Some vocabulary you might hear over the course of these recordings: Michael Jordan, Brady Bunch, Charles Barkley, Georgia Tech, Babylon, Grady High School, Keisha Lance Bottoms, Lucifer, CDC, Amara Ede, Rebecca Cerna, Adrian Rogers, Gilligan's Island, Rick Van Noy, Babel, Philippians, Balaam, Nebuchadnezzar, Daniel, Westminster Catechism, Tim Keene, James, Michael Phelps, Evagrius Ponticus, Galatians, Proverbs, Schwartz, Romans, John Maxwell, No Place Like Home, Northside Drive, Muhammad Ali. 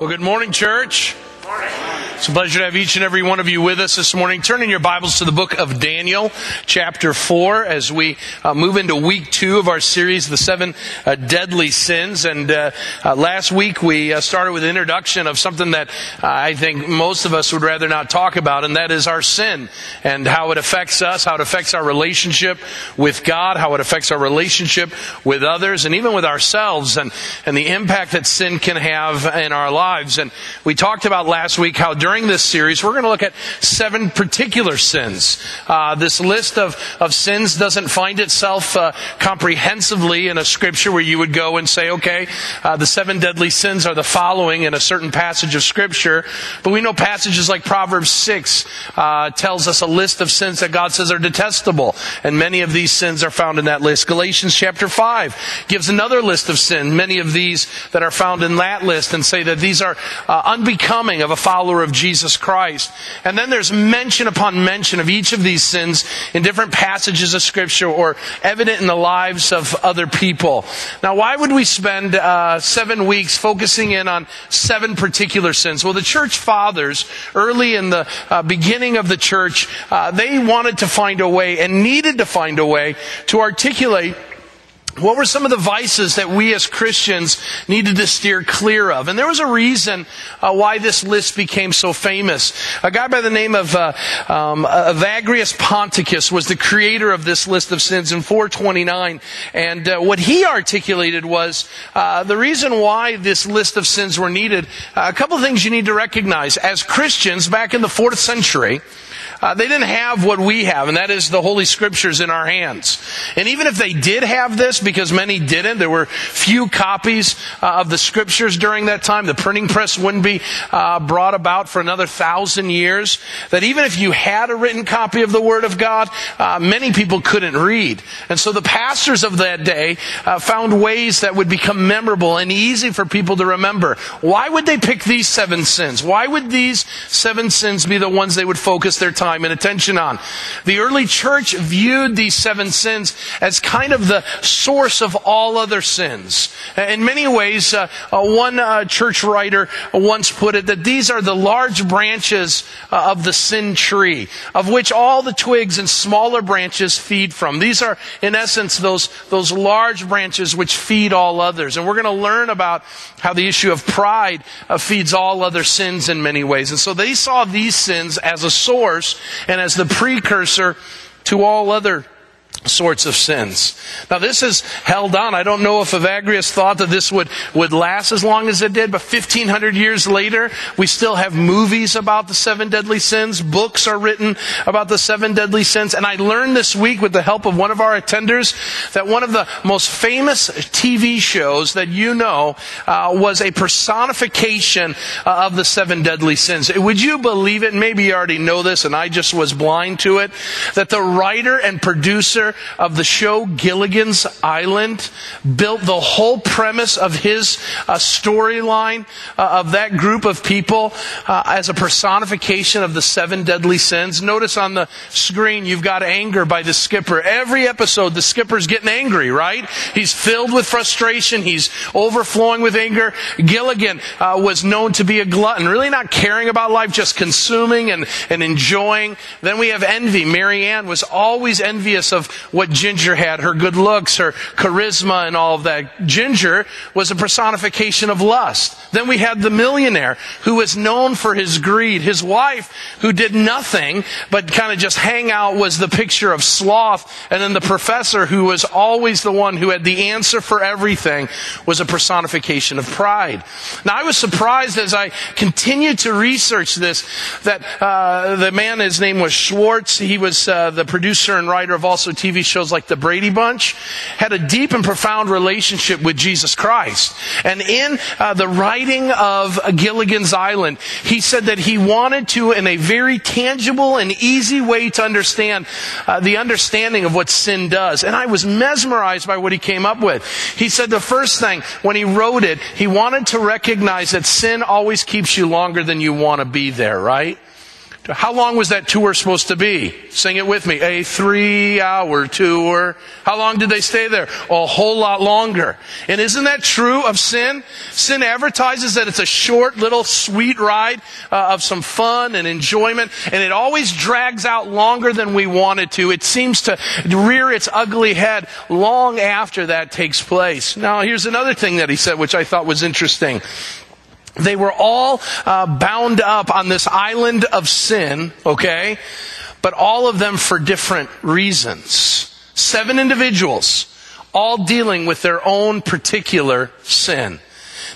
Well, good morning, church. Good morning. It's a pleasure to have each and every one of you with us this morning. Turn in your Bibles to the book of Daniel, chapter 4, as we move into week 2 of our series, The Seven Deadly Sins. And last week we started with an introduction of something that I think most of us would rather not talk about, and that is our sin and how it affects us, how it affects our relationship with God, how it affects our relationship with others, and even with ourselves, and the impact that sin can have in our lives. And we talked about last week how during this series we're going to look at 7 particular sins. This list of sins doesn't find itself comprehensively in a scripture where you would go and say, okay, the 7 deadly sins are the following in a certain passage of scripture. But we know passages like Proverbs 6 tells us a list of sins that God says are detestable, and many of these sins are found in that list. Galatians chapter 5 gives another list of sin, many of these that are found in that list, and say that these are unbecoming of a follower of Jesus Christ. And then there's mention upon mention of each of these sins in different passages of Scripture or evident in the lives of other people. Now, why would we spend 7 weeks focusing in on 7 particular sins? Well, the church fathers, early in the beginning of the church, they wanted to find a way and needed to find a way to articulate what were some of the vices that we as Christians needed to steer clear of. And there was a reason why this list became so famous. A guy by the name of Evagrius Ponticus was the creator of this list of sins in 429. And what he articulated was the reason why this list of sins were needed. A couple of things you need to recognize. As Christians, back in the 4th century, they didn't have what we have, and that is the Holy Scriptures in our hands. And even if they did have this, because many didn't, there were few copies of the Scriptures during that time. The printing press wouldn't be brought about for another 1,000 years. That even if you had a written copy of the Word of God, many people couldn't read. And so the pastors of that day found ways that would become memorable and easy for people to remember. Why would they pick these 7 sins? Why would these 7 sins be the ones they would focus their time and attention on? The early church viewed these 7 sins as kind of the source of all other sins. In many ways, one church writer once put it that these are the large branches of the sin tree, of which all the twigs and smaller branches feed from. These are, in essence, those large branches which feed all others. And we're going to learn about how the issue of pride feeds all other sins in many ways. And so they saw these sins as a source and as the precursor to all other sorts of sins. Now, this is held on. I don't know if Evagrius thought that this would last as long as it did, but 1,500 years later, we still have movies about the 7 deadly sins. Books are written about the 7 deadly sins. And I learned this week, with the help of one of our attenders, that one of the most famous TV shows that you know was a personification of the 7 deadly sins. Would you believe it? Maybe you already know this, and I just was blind to it, that the writer and producer of the show Gilligan's Island built the whole premise of his storyline of that group of people as a personification of the 7 deadly sins. Notice on the screen you've got anger by the skipper. Every episode the skipper's getting angry, right? He's filled with frustration. He's overflowing with anger. Gilligan was known to be a glutton, really not caring about life, just consuming and enjoying. Then we have envy. Mary Ann was always envious of what Ginger had, her good looks, her charisma, and all of that. Ginger was a personification of lust. Then we had the millionaire, who was known for his greed. His wife, who did nothing but kind of just hang out, was the picture of sloth. And then the professor, who was always the one who had the answer for everything, was a personification of pride. Now, I was surprised as I continued to research this that the man, his name was Schwartz, he was the producer and writer of also TV shows like the Brady Bunch, had a deep and profound relationship with Jesus Christ. And in the writing of Gilligan's Island, he said that he wanted to, in a very tangible and easy way, to understand the understanding of what sin does. And I was mesmerized by what he came up with. He said the first thing, when he wrote it, he wanted to recognize that sin always keeps you longer than you want to be there, right? How long was that tour supposed to be? Sing it with me. A 3-hour tour. How long did they stay there? A whole lot longer. And isn't that true of sin? Sin advertises that it's a short, little, sweet ride of some fun and enjoyment, and it always drags out longer than we want it to. It seems to rear its ugly head long after that takes place. Now, here's another thing that he said, which I thought was interesting. They were all bound up on this island of sin, okay? But all of them for different reasons. 7 individuals, all dealing with their own particular sin.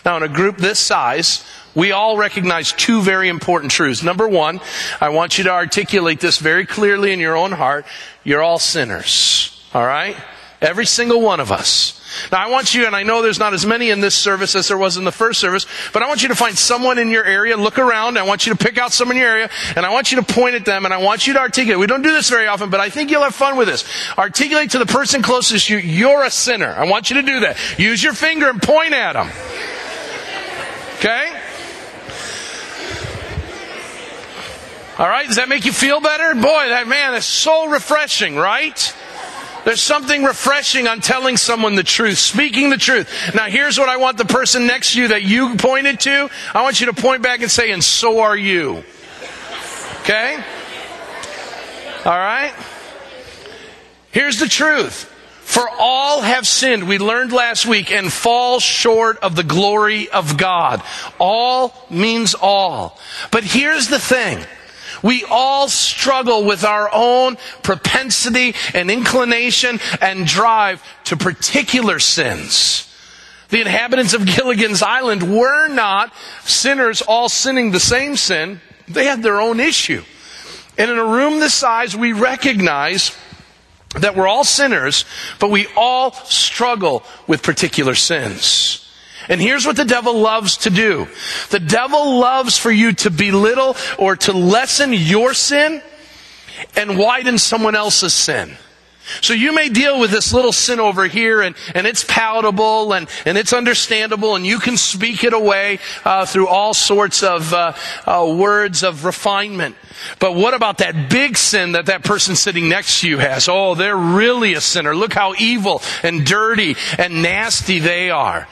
Now, in a group this size, we all recognize 2 very important truths. Number 1, I want you to articulate this very clearly in your own heart. You're all sinners, all right? Every single one of us. Now I want you, and I know there's not as many in this service as there was in the first service, but I want you to find someone in your area, look around, I want you to pick out someone in your area, and I want you to point at them, and I want you to articulate. We don't do this very often, but I think you'll have fun with this. Articulate to the person closest to you, you're a sinner. I want you to do that. Use your finger and point at them. Okay? All right, does that make you feel better? Boy, that man is so refreshing, right? There's something refreshing on telling someone the truth, speaking the truth. Now here's what I want the person next to you that you pointed to. I want you to point back and say, and so are you. Okay? All right? Here's the truth. For all have sinned, we learned last week, and fall short of the glory of God. All means all. But here's the thing. We all struggle with our own propensity and inclination and drive to particular sins. The inhabitants of Gilligan's Island were not sinners all sinning the same sin. They had their own issue. And in a room this size, we recognize that we're all sinners, but we all struggle with particular sins. And here's what the devil loves to do. The devil loves for you to belittle or to lessen your sin and widen someone else's sin. So you may deal with this little sin over here, and it's palatable, and it's understandable, and you can speak it away through all sorts of words of refinement. But what about that big sin that person sitting next to you has? Oh, they're really a sinner. Look how evil and dirty and nasty they are.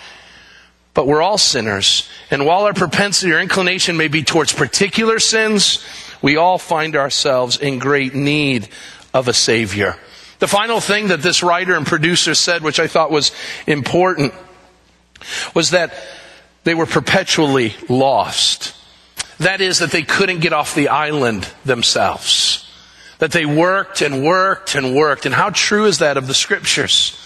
But we're all sinners, and while our propensity or inclination may be towards particular sins, we all find ourselves in great need of a Savior. The final thing that this writer and producer said, which I thought was important, was that they were perpetually lost. That is, that they couldn't get off the island themselves. That they worked and worked and worked. And how true is that of the Scriptures?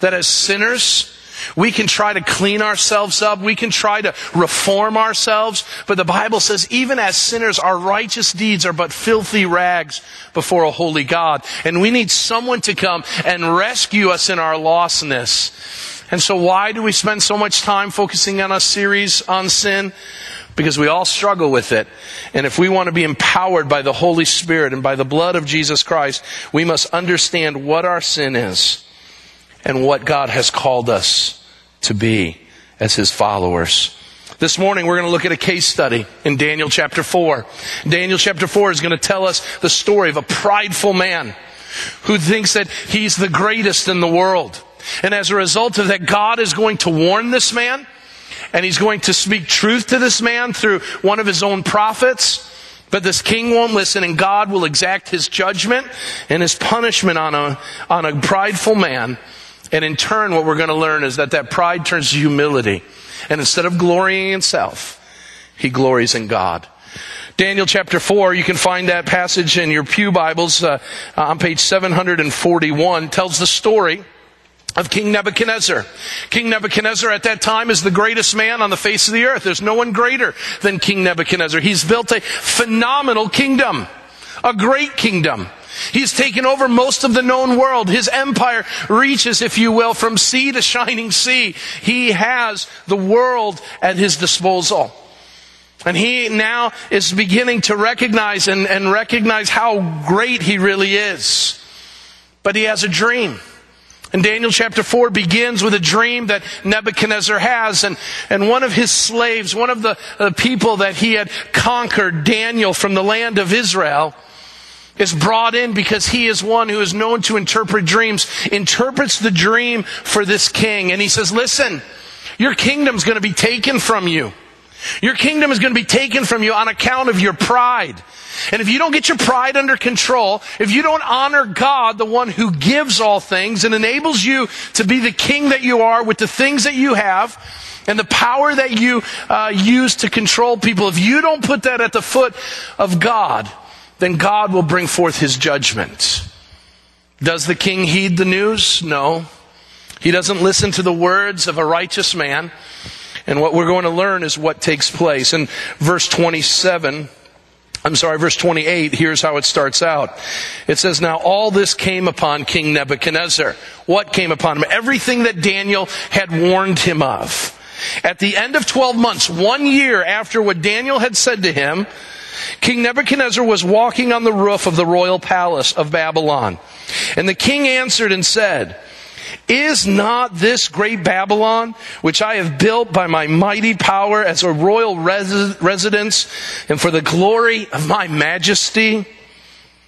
That as sinners, we can try to clean ourselves up. We can try to reform ourselves. But the Bible says, even as sinners, our righteous deeds are but filthy rags before a holy God. And we need someone to come and rescue us in our lostness. And so why do we spend so much time focusing on a series on sin? Because we all struggle with it. And if we want to be empowered by the Holy Spirit and by the blood of Jesus Christ, we must understand what our sin is and what God has called us to be as His followers. This morning we're going to look at a case study in Daniel chapter 4. Daniel chapter 4 is going to tell us the story of a prideful man who thinks that he's the greatest in the world. And as a result of that, God is going to warn this man, and He's going to speak truth to this man through one of his own prophets. But this king won't listen, and God will exact His judgment and His punishment on a prideful man. And in turn, what we're going to learn is that pride turns to humility. And instead of glorying in self, he glories in God. Daniel chapter 4, you can find that passage in your pew Bibles on page 741, tells the story of King Nebuchadnezzar. King Nebuchadnezzar at that time is the greatest man on the face of the earth. There's no one greater than King Nebuchadnezzar. He's built a phenomenal kingdom, a great kingdom. He's taken over most of the known world. His empire reaches, if you will, from sea to shining sea. He has the world at his disposal. And he now is beginning to recognize and recognize how great he really is. But he has a dream. And Daniel chapter 4 begins with a dream that Nebuchadnezzar has. And one of his slaves, one of the people that he had conquered, Daniel, from the land of Israel, is brought in because he is one who is known to interpret dreams, interprets the dream for this king. And he says, listen, your kingdom's going to be taken from you. Your kingdom is going to be taken from you on account of your pride. And if you don't get your pride under control, if you don't honor God, the one who gives all things and enables you to be the king that you are with the things that you have and the power that you use to control people, if you don't put that at the foot of God, then God will bring forth his judgment. Does the king heed the news? No. He doesn't listen to the words of a righteous man. And what we're going to learn is what takes place. In verse 28, here's how it starts out. It says, now all this came upon King Nebuchadnezzar. What came upon him? Everything that Daniel had warned him of. At the end of 12 months, 1 year after what Daniel had said to him, King Nebuchadnezzar was walking on the roof of the royal palace of Babylon. And the king answered and said, is not this great Babylon, which I have built by my mighty power as a royal residence and for the glory of my majesty?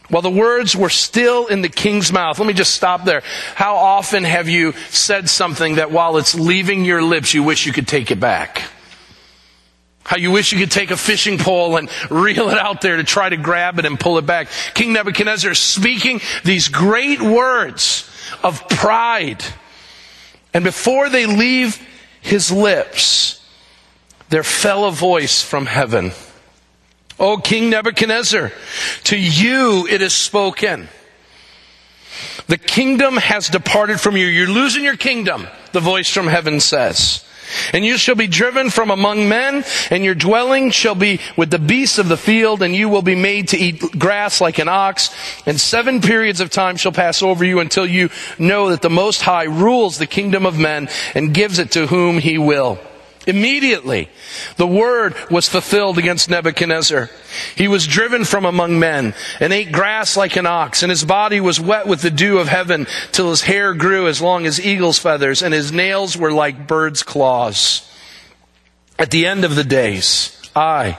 While the words were still in the king's mouth. Let me just stop there. How often have you said something that while it's leaving your lips, you wish you could take it back? How you wish you could take a fishing pole and reel it out there to try to grab it and pull it back. King Nebuchadnezzar is speaking these great words of pride. And before they leave his lips, there fell a voice from heaven. O King Nebuchadnezzar, to you it is spoken. The kingdom has departed from you. You're losing your kingdom, the voice from heaven says. And you shall be driven from among men, and your dwelling shall be with the beasts of the field, and you will be made to eat grass like an ox, and 7 periods of time shall pass over you until you know that the Most High rules the kingdom of men and gives it to whom he will. Immediately, the word was fulfilled against Nebuchadnezzar. He was driven from among men and ate grass like an ox, and his body was wet with the dew of heaven till his hair grew as long as eagle's feathers, and his nails were like birds' claws. At the end of the days, I,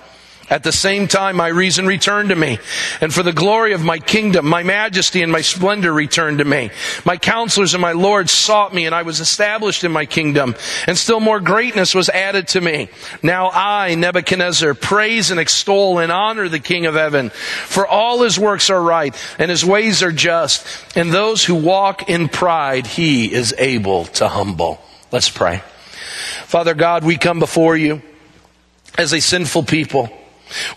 At the same time, my reason returned to me, and for the glory of my kingdom, my majesty and my splendor returned to me. My counselors and my lords sought me, and I was established in my kingdom, and still more greatness was added to me. Now I, Nebuchadnezzar, praise and extol and honor the King of heaven, for all his works are right, and his ways are just, and those who walk in pride he is able to humble. Let's pray. Father God, we come before you as a sinful people.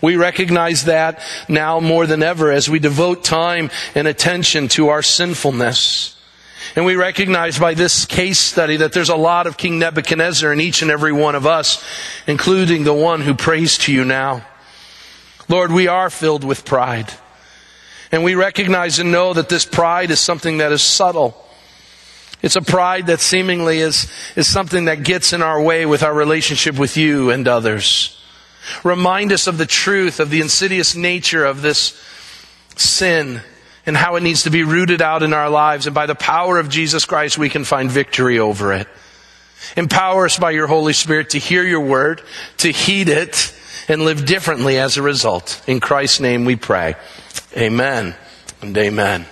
We recognize that now more than ever as we devote time and attention to our sinfulness. And we recognize by this case study that there's a lot of King Nebuchadnezzar in each and every one of us, including the one who prays to you now. Lord, we are filled with pride. And we recognize and know that this pride is something that is subtle. It's a pride that seemingly is something that gets in our way with our relationship with you and others. Remind us of the truth, of the insidious nature of this sin and how it needs to be rooted out in our lives. And by the power of Jesus Christ, we can find victory over it. Empower us by your Holy Spirit to hear your word, to heed it, and live differently as a result. In Christ's name we pray. Amen and amen.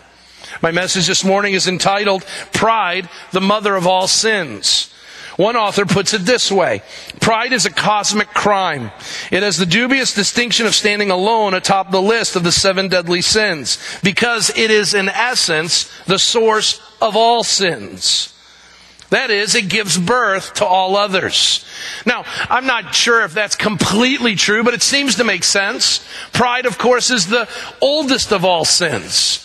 My message this morning is entitled, Pride, the Mother of All Sins. One author puts it this way, pride is a cosmic crime. It has the dubious distinction of standing alone atop the list of the 7 deadly sins, because it is in essence the source of all sins. That is, it gives birth to all others. Now, I'm not sure if that's completely true, but it seems to make sense. Pride, of course, is the oldest of all sins.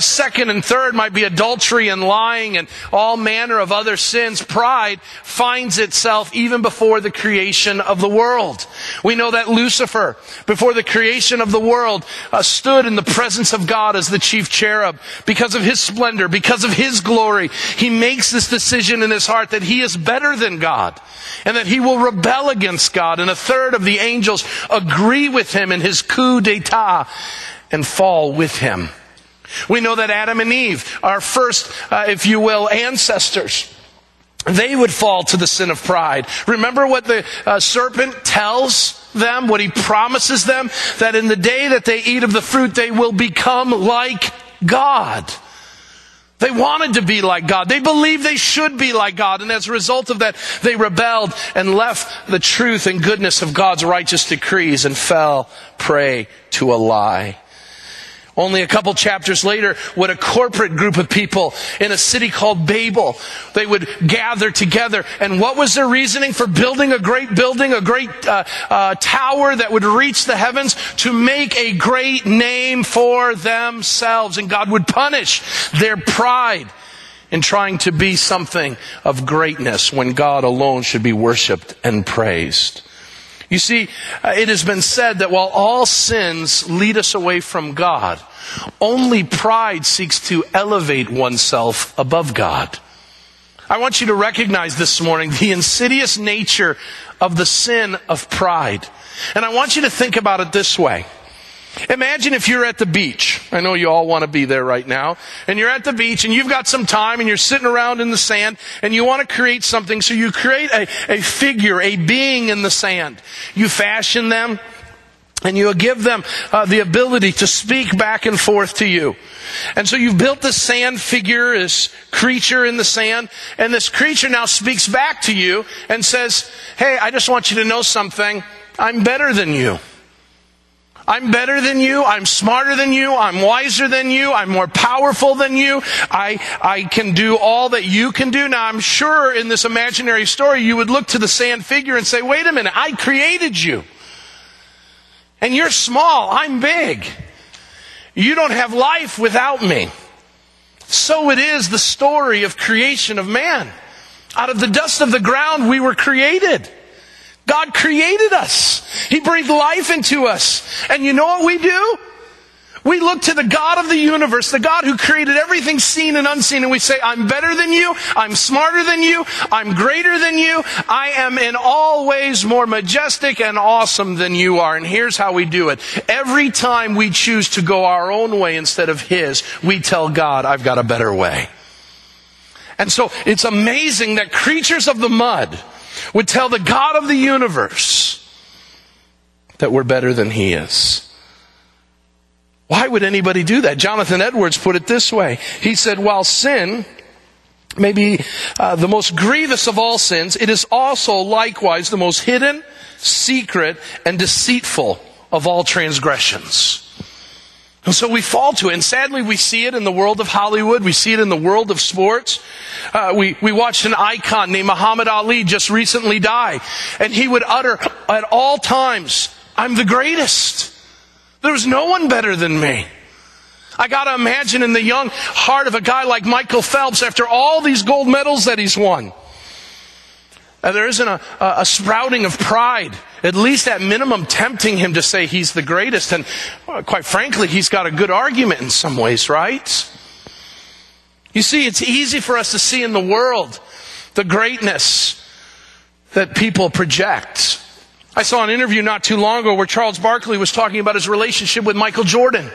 Second and third might be adultery and lying and all manner of other sins. Pride finds itself even before the creation of the world. We know that Lucifer, before the creation of the world, stood in the presence of God as the chief cherub. Because of his splendor, because of his glory, he makes this decision in his heart that he is better than God and that he will rebel against God. And a third of the angels agree with him in his coup d'etat and fall with him. We know that Adam and Eve, our first, if you will, ancestors, they would fall to the sin of pride. Remember what the serpent tells them, what he promises them, that in the day that they eat of the fruit, they will become like God. They wanted to be like God. They believed they should be like God. And as a result of that, they rebelled and left the truth and goodness of God's righteous decrees and fell prey to a lie. Only a couple chapters later would a corporate group of people in a city called Babel, they would gather together. And what was their reasoning for building a great building, a great tower that would reach the heavens? To make a great name for themselves. And God would punish their pride in trying to be something of greatness when God alone should be worshiped and praised. You see, it has been said that while all sins lead us away from God, only pride seeks to elevate oneself above God. I want you to recognize this morning the insidious nature of the sin of pride. And I want you to think about it this way. Imagine if you're at the beach. I know you all want to be there right now. And you're at the beach and you've got some time and you're sitting around in the sand and you want to create something. So you create a figure, a being in the sand. You fashion them and you give them the ability to speak back and forth to you. And so you've built this sand figure, this creature in the sand, and this creature now speaks back to you and says, "Hey, I just want you to know something. I'm better than you. I'm better than you, I'm smarter than you, I'm wiser than you, I'm more powerful than you, I can do all that you can do." Now I'm sure in this imaginary story you would look to the sand figure and say, "Wait a minute, I created you. And you're small, I'm big. You don't have life without me." So it is the story of creation of man. Out of the dust of the ground we were created. God created us. He breathed life into us. And you know what we do? We look to the God of the universe, the God who created everything seen and unseen, and we say, "I'm better than you, I'm smarter than you, I'm greater than you, I am in all ways more majestic and awesome than you are." And here's how we do it. Every time we choose to go our own way instead of His, we tell God, "I've got a better way." And so it's amazing that creatures of the mud would tell the God of the universe that we're better than He is. Why would anybody do that? Jonathan Edwards put it this way. He said, "While sin may be the most grievous of all sins, it is also likewise the most hidden, secret, and deceitful of all transgressions." And so we fall to it, and sadly we see it in the world of Hollywood, we see it in the world of sports. We watched an icon named Muhammad Ali just recently die, and he would utter at all times, "I'm the greatest. There's no one better than me." I gotta imagine in the young heart of a guy like Michael Phelps, after all these gold medals that he's won, there isn't a sprouting of pride, at least at minimum, tempting him to say he's the greatest. And well, quite frankly, he's got a good argument in some ways, right? You see, it's easy for us to see in the world the greatness that people project. I saw an interview not too long ago where Charles Barkley was talking about his relationship with Michael Jordan.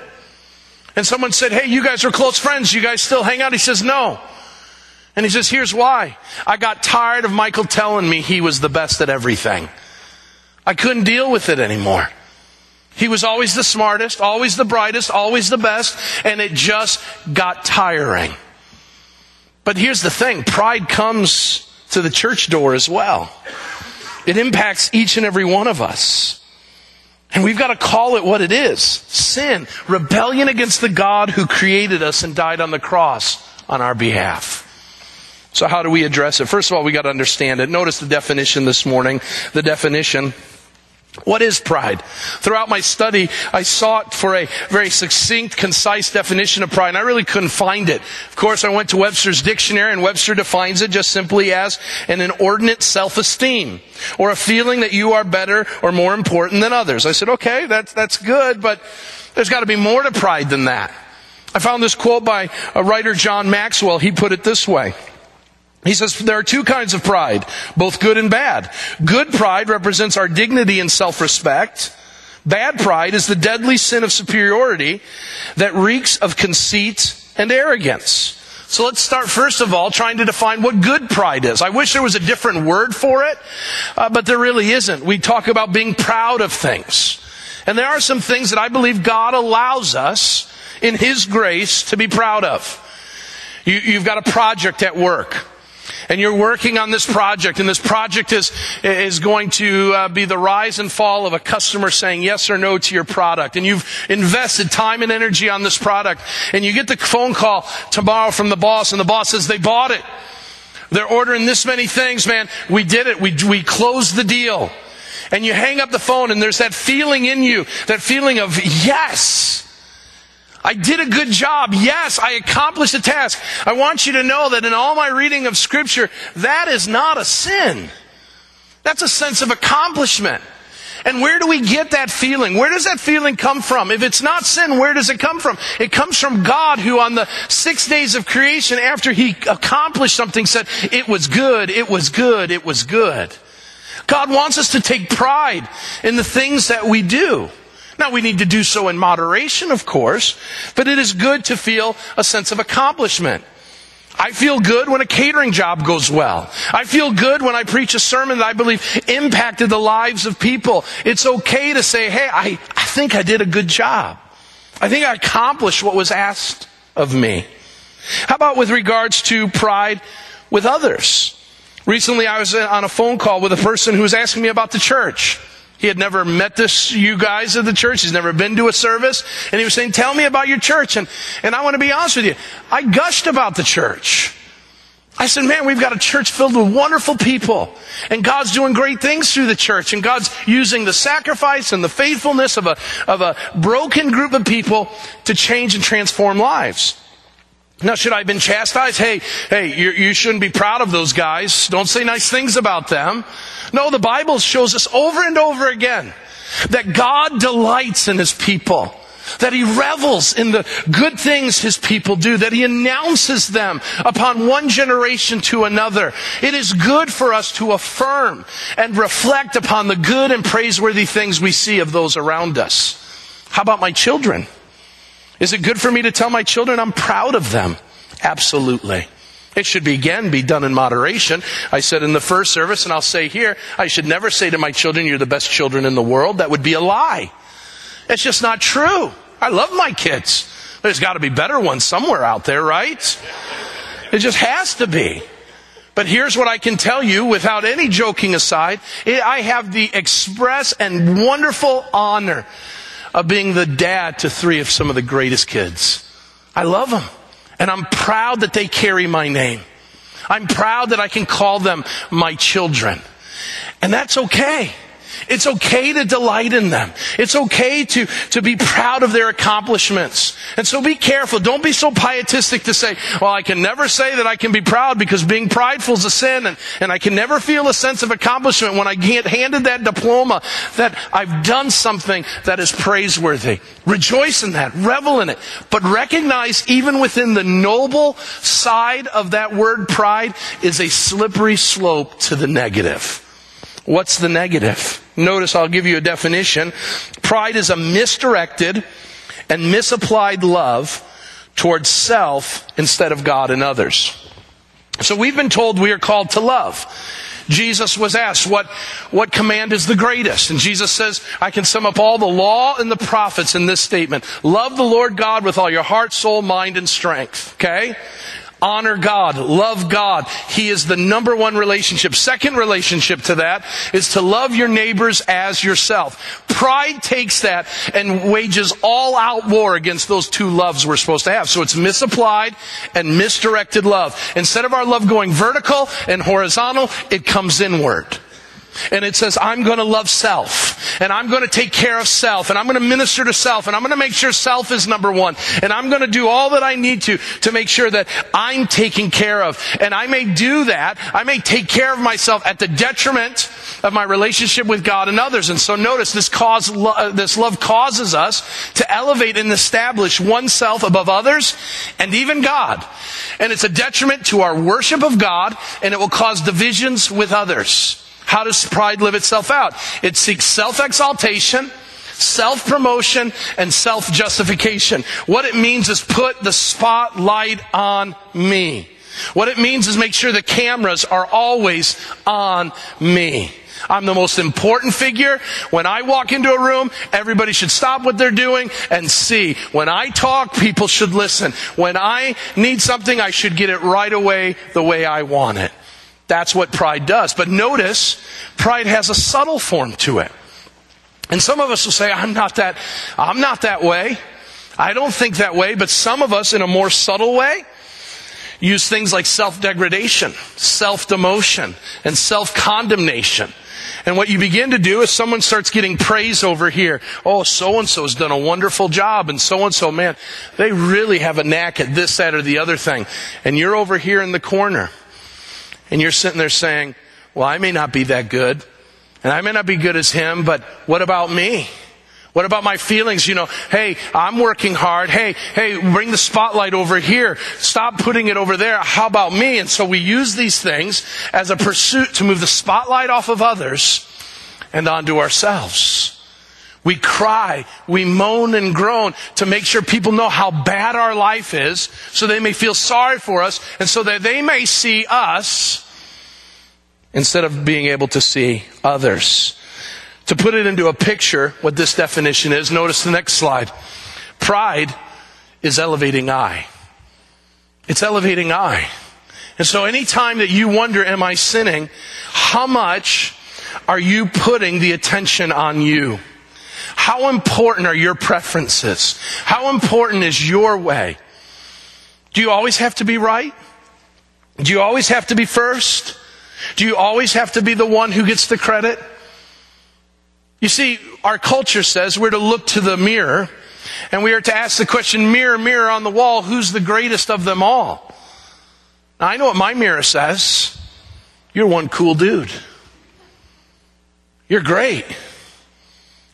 And someone said, "Hey, you guys are close friends. You guys still hang out?" He says, "No." And he says, "Here's why. I got tired of Michael telling me he was the best at everything. I couldn't deal with it anymore. He was always the smartest, always the brightest, always the best, and it just got tiring." But here's the thing. Pride comes to the church door as well. It impacts each and every one of us. And we've got to call it what it is. Sin, rebellion against the God who created us and died on the cross on our behalf. So how do we address it? First of all, we got to understand it. Notice the definition this morning. The definition What is pride? Throughout my study, I sought for a very succinct, concise definition of pride, and I really couldn't find it. Of course, I went to Webster's dictionary, and Webster defines it just simply as an inordinate self-esteem, or a feeling that you are better or more important than others. I said, okay, that's good, but there's got to be more to pride than that. I found this quote by a writer, John Maxwell. He put it this way. He says, there are two kinds of pride, both good and bad. Good pride represents our dignity and self-respect. Bad pride is the deadly sin of superiority that reeks of conceit and arrogance. So let's start, first of all, trying to define what good pride is. I wish there was a different word for it, but there really isn't. We talk about being proud of things. And there are some things that I believe God allows us in His grace to be proud of. You've got a project at work. And you're working on this project, and this project is going to be the rise and fall of a customer saying yes or no to your product. And you've invested time and energy on this product, and you get the phone call tomorrow from the boss, and the boss says, they bought it. They're ordering this many things, man. We did it. We closed the deal. And you hang up the phone, and there's that feeling in you, that feeling of yes. I did a good job. Yes, I accomplished the task. I want you to know that in all my reading of Scripture, that is not a sin. That's a sense of accomplishment. And where do we get that feeling? Where does that feeling come from? If it's not sin, where does it come from? It comes from God, who on the 6 days of creation, after He accomplished something, said, it was good, it was good, it was good. God wants us to take pride in the things that we do. Now, we need to do so in moderation, of course, but it is good to feel a sense of accomplishment. I feel good when a catering job goes well. I feel good when I preach a sermon that I believe impacted the lives of people. It's okay to say, hey, I think I did a good job. I think I accomplished what was asked of me. How about with regards to pride with others? Recently, I was on a phone call with a person who was asking me about the church. He had never met you guys at the church. He's never been to a service. And he was saying, tell me about your church. And I want to be honest with you. I gushed about the church. I said, man, we've got a church filled with wonderful people. And God's doing great things through the church. And God's using the sacrifice and the faithfulness of a broken group of people to change and transform lives. Now, should I have been chastised? Hey, you shouldn't be proud of those guys. Don't say nice things about them. No, the Bible shows us over and over again that God delights in His people, that He revels in the good things His people do, that He announces them upon one generation to another. It is good for us to affirm and reflect upon the good and praiseworthy things we see of those around us. How about my children? Is it good for me to tell my children I'm proud of them? Absolutely. It should, be done in moderation. I said in the first service, and I'll say here, I should never say to my children, you're the best children in the world. That would be a lie. It's just not true. I love my kids. There's got to be better ones somewhere out there, right? It just has to be. But here's what I can tell you, without any joking aside, I have the express and wonderful honor of being the dad to three of some of the greatest kids. I love them. And I'm proud that they carry my name. I'm proud that I can call them my children. And that's okay. It's okay to delight in them. It's okay to be proud of their accomplishments. And so be careful. Don't be so pietistic to say, well, I can never say that I can be proud because being prideful is a sin, and I can never feel a sense of accomplishment when I get handed that diploma that I've done something that is praiseworthy. Rejoice in that. Revel in it. But recognize even within the noble side of that word pride is a slippery slope to the negative. What's the negative? Notice I'll give you a definition. Pride is a misdirected and misapplied love towards self instead of God and others. So we've been told we are called to love. Jesus was asked, what command is the greatest? And Jesus says, I can sum up all the law and the prophets in this statement. Love the Lord God with all your heart, soul, mind, and strength. Okay? Honor God, love God. He is the number one relationship. Second relationship to that is to love your neighbors as yourself. Pride takes that and wages all-out war against those two loves we're supposed to have. So it's misapplied and misdirected love. Instead of our love going vertical and horizontal, it comes inward. And it says, I'm going to love self, and I'm going to take care of self, and I'm going to minister to self, and I'm going to make sure self is number one, and I'm going to do all that I need to make sure that I'm taken care of. And I may do that, I may take care of myself at the detriment of my relationship with God and others. And so notice, this love causes us to elevate and establish oneself above others and even God. And it's a detriment to our worship of God, and it will cause divisions with others. How does pride live itself out? It seeks self-exaltation, self-promotion, and self-justification. What it means is put the spotlight on me. What it means is make sure the cameras are always on me. I'm the most important figure. When I walk into a room, everybody should stop what they're doing and see. When I talk, people should listen. When I need something, I should get it right away the way I want it. That's what pride does. But notice, pride has a subtle form to it. And some of us will say, I'm not that way. I don't think that way. But some of us, in a more subtle way, use things like self-degradation, self-demotion, and self-condemnation. And what you begin to do is someone starts getting praise over here. Oh, so-and-so's done a wonderful job, and so-and-so, man, they really have a knack at this, that, or the other thing. And you're over here in the corner. And you're sitting there saying, well, I may not be that good, and I may not be good as him, but what about me? What about my feelings? You know, hey, I'm working hard. Hey, bring the spotlight over here. Stop putting it over there. How about me? And so we use these things as a pursuit to move the spotlight off of others and onto ourselves. We cry, we moan and groan to make sure people know how bad our life is so they may feel sorry for us and so that they may see us instead of being able to see others. To put it into a picture, what this definition is, notice the next slide. Pride is elevating I. It's elevating I. And so anytime that you wonder, am I sinning, how much are you putting the attention on you? How important are your preferences? How important is your way? Do you always have to be right? Do you always have to be first? Do you always have to be the one who gets the credit? You see, our culture says we're to look to the mirror, and we are to ask the question, mirror, mirror on the wall, who's the greatest of them all? Now, I know what my mirror says. You're one cool dude. You're great.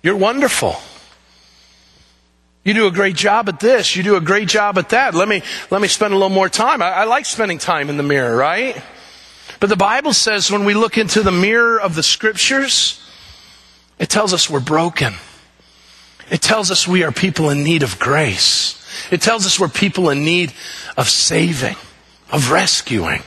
You're wonderful. You do a great job at this. You do a great job at that. Let me spend a little more time. I like spending time in the mirror, right? But the Bible says when we look into the mirror of the Scriptures, it tells us we're broken. It tells us we are people in need of grace. It tells us we're people in need of saving, of rescuing.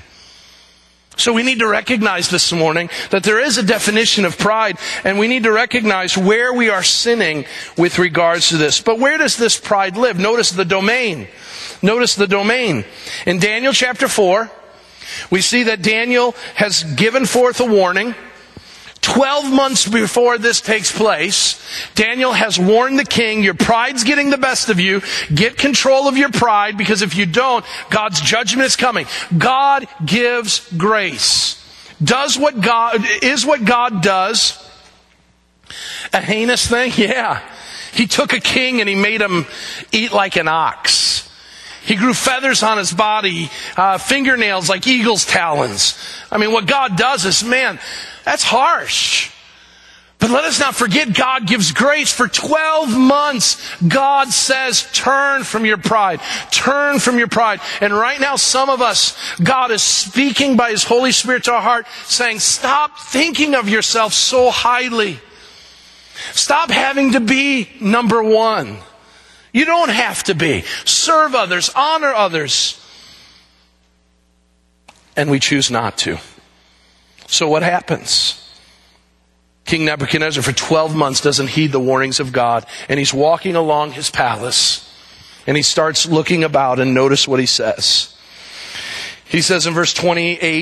So we need to recognize this morning that there is a definition of pride, and we need to recognize where we are sinning with regards to this. But where does this pride live? Notice the domain. Notice the domain. In Daniel chapter 4, we see that Daniel has given forth a warning. 12 months before this takes place, Daniel has warned the king, your pride's getting the best of you. Get control of your pride, because if you don't, God's judgment is coming. God gives grace. Is what God does a heinous thing? Yeah. He took a king and he made him eat like an ox. He grew feathers on his body, fingernails like eagle's talons. I mean, what God does is, man, that's harsh. But let us not forget God gives grace. For 12 months, God says, turn from your pride. Turn from your pride. And right now, some of us, God is speaking by His Holy Spirit to our heart, saying, stop thinking of yourself so highly. Stop having to be number one. You don't have to be. Serve others. Honor others. And we choose not to. So what happens? King Nebuchadnezzar for 12 months doesn't heed the warnings of God, and he's walking along his palace, and he starts looking about, and notice what he says. He says in verse 29,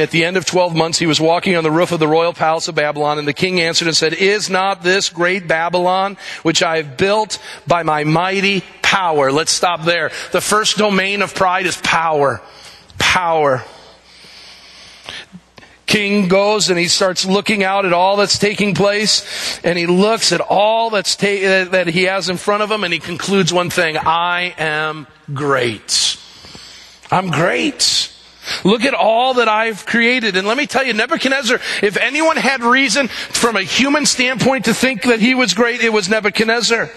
at the end of 12 months, he was walking on the roof of the royal palace of Babylon, and the king answered and said, is not this great Babylon, which I have built by my mighty power? Let's stop there. The first domain of pride is power. Power. king goes and he starts looking out at all that's taking place, and he looks at all that's that he has in front of him, and he concludes one thing: I am great. I'm great. Look at all that I've created. And let me tell you, Nebuchadnezzar, if anyone had reason from a human standpoint to think that he was great, it was Nebuchadnezzar.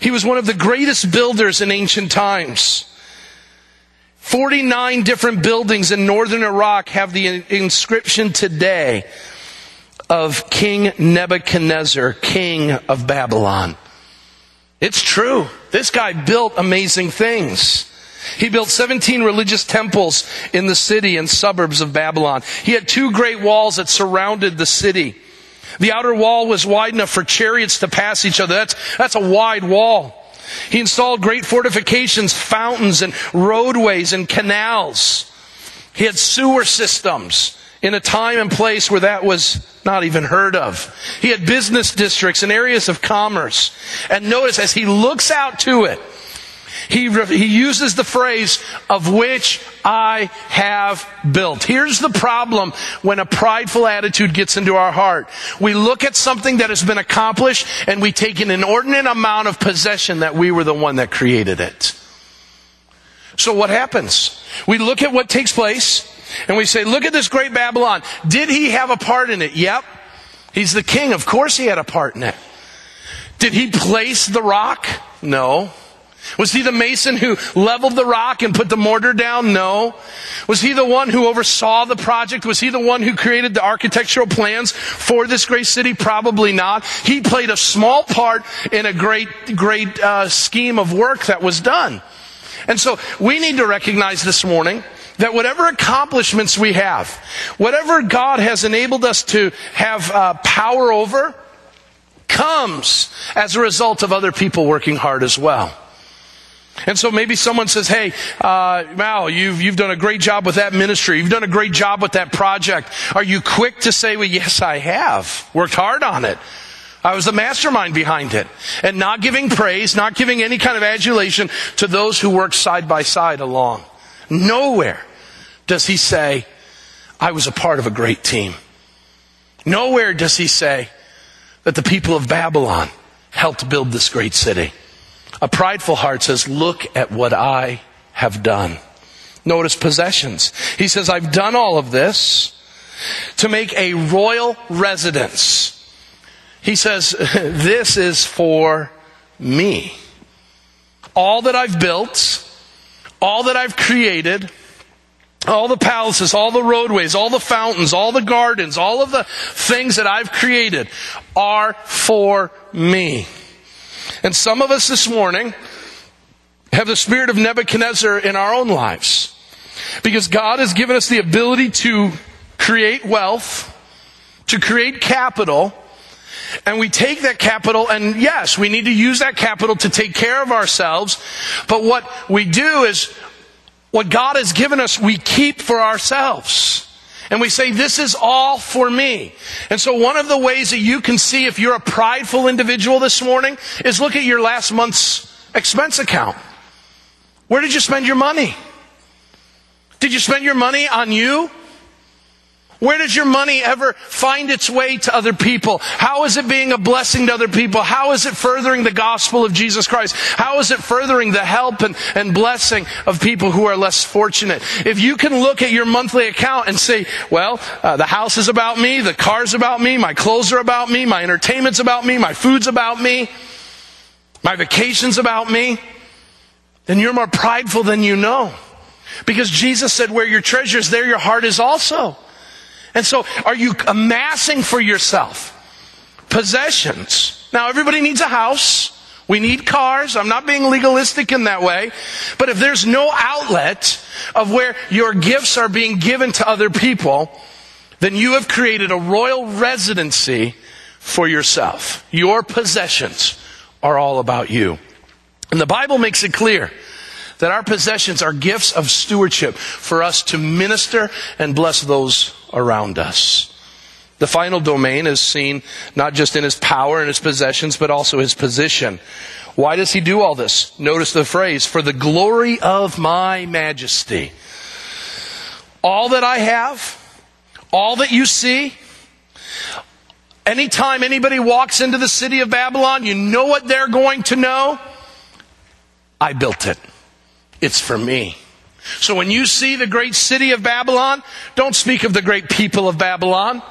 He was one of the greatest builders in ancient times. 49 different buildings in northern Iraq have the inscription today of King Nebuchadnezzar, king of Babylon. It's true. This guy built amazing things. He built 17 religious temples in the city and suburbs of Babylon. He had 2 great walls that surrounded the city. The outer wall was wide enough for chariots to pass each other. That's a wide wall. He installed great fortifications, fountains, and roadways and canals. He had sewer systems in a time and place where that was not even heard of. He had business districts and areas of commerce. And notice, as he looks out to it, he uses the phrase, "of which I have built." Here's the problem when a prideful attitude gets into our heart. We look at something that has been accomplished and we take an inordinate amount of possession that we were the one that created it. So what happens? We look at what takes place and we say, look at this great Babylon. Did he have a part in it? Yep. He's the king. Of course he had a part in it. Did he place the rock? No. Was he the mason who leveled the rock and put the mortar down? No. Was he the one who oversaw the project? Was he the one who created the architectural plans for this great city? Probably not. He played a small part in a great scheme of work that was done. And so we need to recognize this morning that whatever accomplishments we have, whatever God has enabled us to have power over, comes as a result of other people working hard as well. And so maybe someone says, hey, Mal, you've done a great job with that ministry. You've done a great job with that project. Are you quick to say, well, yes, I have. Worked hard on it. I was the mastermind behind it. And not giving praise, not giving any kind of adulation to those who work side by side along. Nowhere does he say, I was a part of a great team. Nowhere does he say that the people of Babylon helped build this great city. A prideful heart says, look at what I have done. Notice possessions. He says, I've done all of this to make a royal residence. He says, this is for me. All that I've built, all that I've created, all the palaces, all the roadways, all the fountains, all the gardens, all of the things that I've created are for me. And some of us this morning have the spirit of Nebuchadnezzar in our own lives, because God has given us the ability to create wealth, to create capital, and we take that capital, and yes, we need to use that capital to take care of ourselves, but what we do is what God has given us, we keep for ourselves. And we say, this is all for me. And so one of the ways that you can see if you're a prideful individual this morning is look at your last month's expense account. Where did you spend your money? Did you spend your money on you? Where does your money ever find its way to other people? How is it being a blessing to other people? How is it furthering the gospel of Jesus Christ? How is it furthering the help and blessing of people who are less fortunate? If you can look at your monthly account and say, well, the house is about me, the car's about me, my clothes are about me, my entertainment's about me, my food's about me, my vacation's about me, then you're more prideful than you know. Because Jesus said, where your treasure is, there your heart is also. And so, are you amassing for yourself possessions? Now, everybody needs a house. We need cars. I'm not being legalistic in that way. But if there's no outlet of where your gifts are being given to other people, then you have created a royal residency for yourself. Your possessions are all about you. And the Bible makes it clear that our possessions are gifts of stewardship for us to minister and bless those around us. The final domain is seen not just in his power and his possessions, but also his position. Why does he do all this? Notice the phrase, for the glory of my majesty. All that I have, All that you see, anytime anybody walks into the city of Babylon, you know what they're going to know? I built it. It's for me. So when you see the great city of Babylon, don't speak of the great people of Babylon.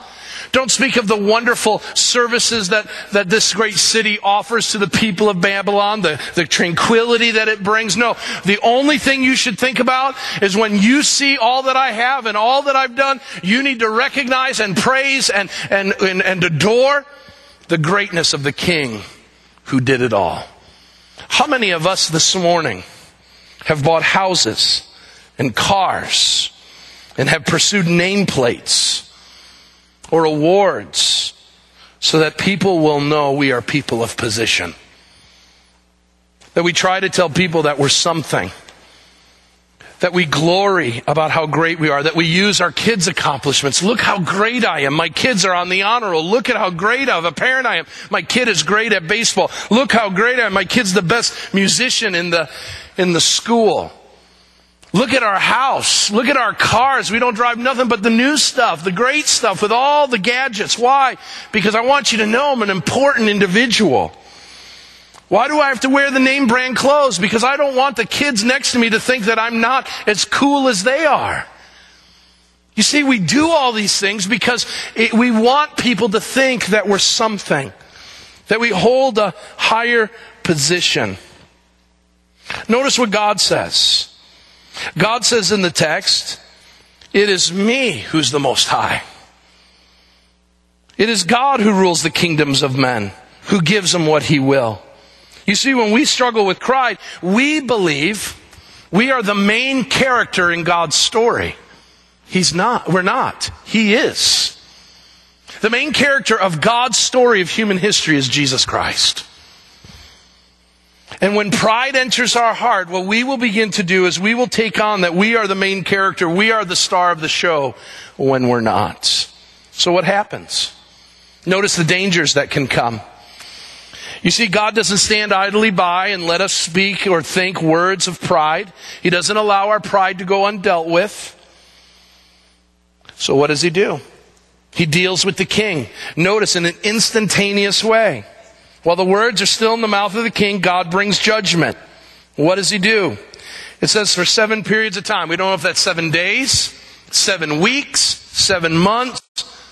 Don't speak of the wonderful services that this great city offers to the people of Babylon, the tranquility that it brings. No, the only thing you should think about is when you see all that I have and all that I've done, you need to recognize and praise and adore the greatness of the King who did it all. How many of us this morning have bought houses and cars and have pursued nameplates or awards so that people will know we are people of position? That we try to tell people that we're something. That we glory about how great we are. That we use our kids' accomplishments. Look how great I am. My kids are on the honor roll. Look at how great of a parent I am. My kid is great at baseball. Look how great I am. My kid's the best musician in the school. Look at our house. Look at our cars. We don't drive nothing but the new stuff, the great stuff with all the gadgets. Why? Because I want you to know I'm an important individual. Why do I have to wear the name brand clothes? Because I don't want the kids next to me to think that I'm not as cool as they are. You see, we do all these things because we want people to think that we're something, that we hold a higher position. Notice what God says. God says in the text, it is me who's the Most High. It is God who rules the kingdoms of men, who gives them what he will. You see, when we struggle with pride, we believe we are the main character in God's story. He's not. We're not. He is. The main character of God's story of human history is Jesus Christ. And when pride enters our heart, what we will begin to do is we will take on that we are the main character, we are the star of the show, when we're not. So what happens? Notice the dangers that can come. You see, God doesn't stand idly by and let us speak or think words of pride. He doesn't allow our pride to go undealt with. So what does he do? He deals with the king. Notice, in an instantaneous way. While the words are still in the mouth of the king, God brings judgment. What does he do? It says for 7 periods of time. We don't know if that's 7 days, 7 weeks, 7 months,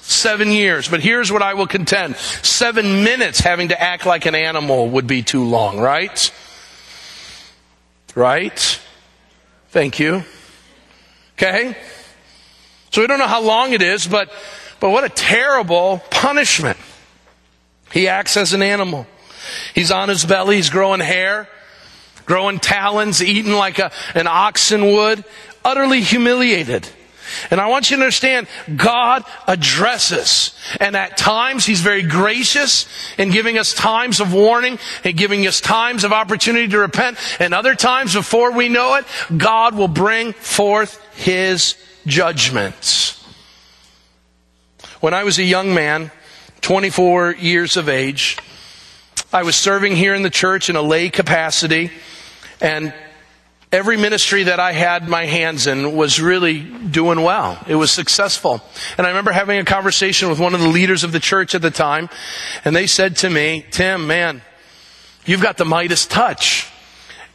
7 years. But here's what I will contend. 7 minutes having to act like an animal would be too long, right? Right? Thank you. Okay? So we don't know how long it is, but what a terrible punishment. He acts as an animal. He's on his belly. He's growing hair, growing talons, eating like an oxen would, utterly humiliated. And I want you to understand, God addresses. And at times, he's very gracious in giving us times of warning and giving us times of opportunity to repent. And other times, before we know it, God will bring forth his judgments. When I was a young man, 24 years of age, I was serving here in the church in a lay capacity, and every ministry that I had my hands in was really doing well. It was successful. And I remember having a conversation with one of the leaders of the church at the time, and they said to me, "Tim, man, you've got the Midas touch.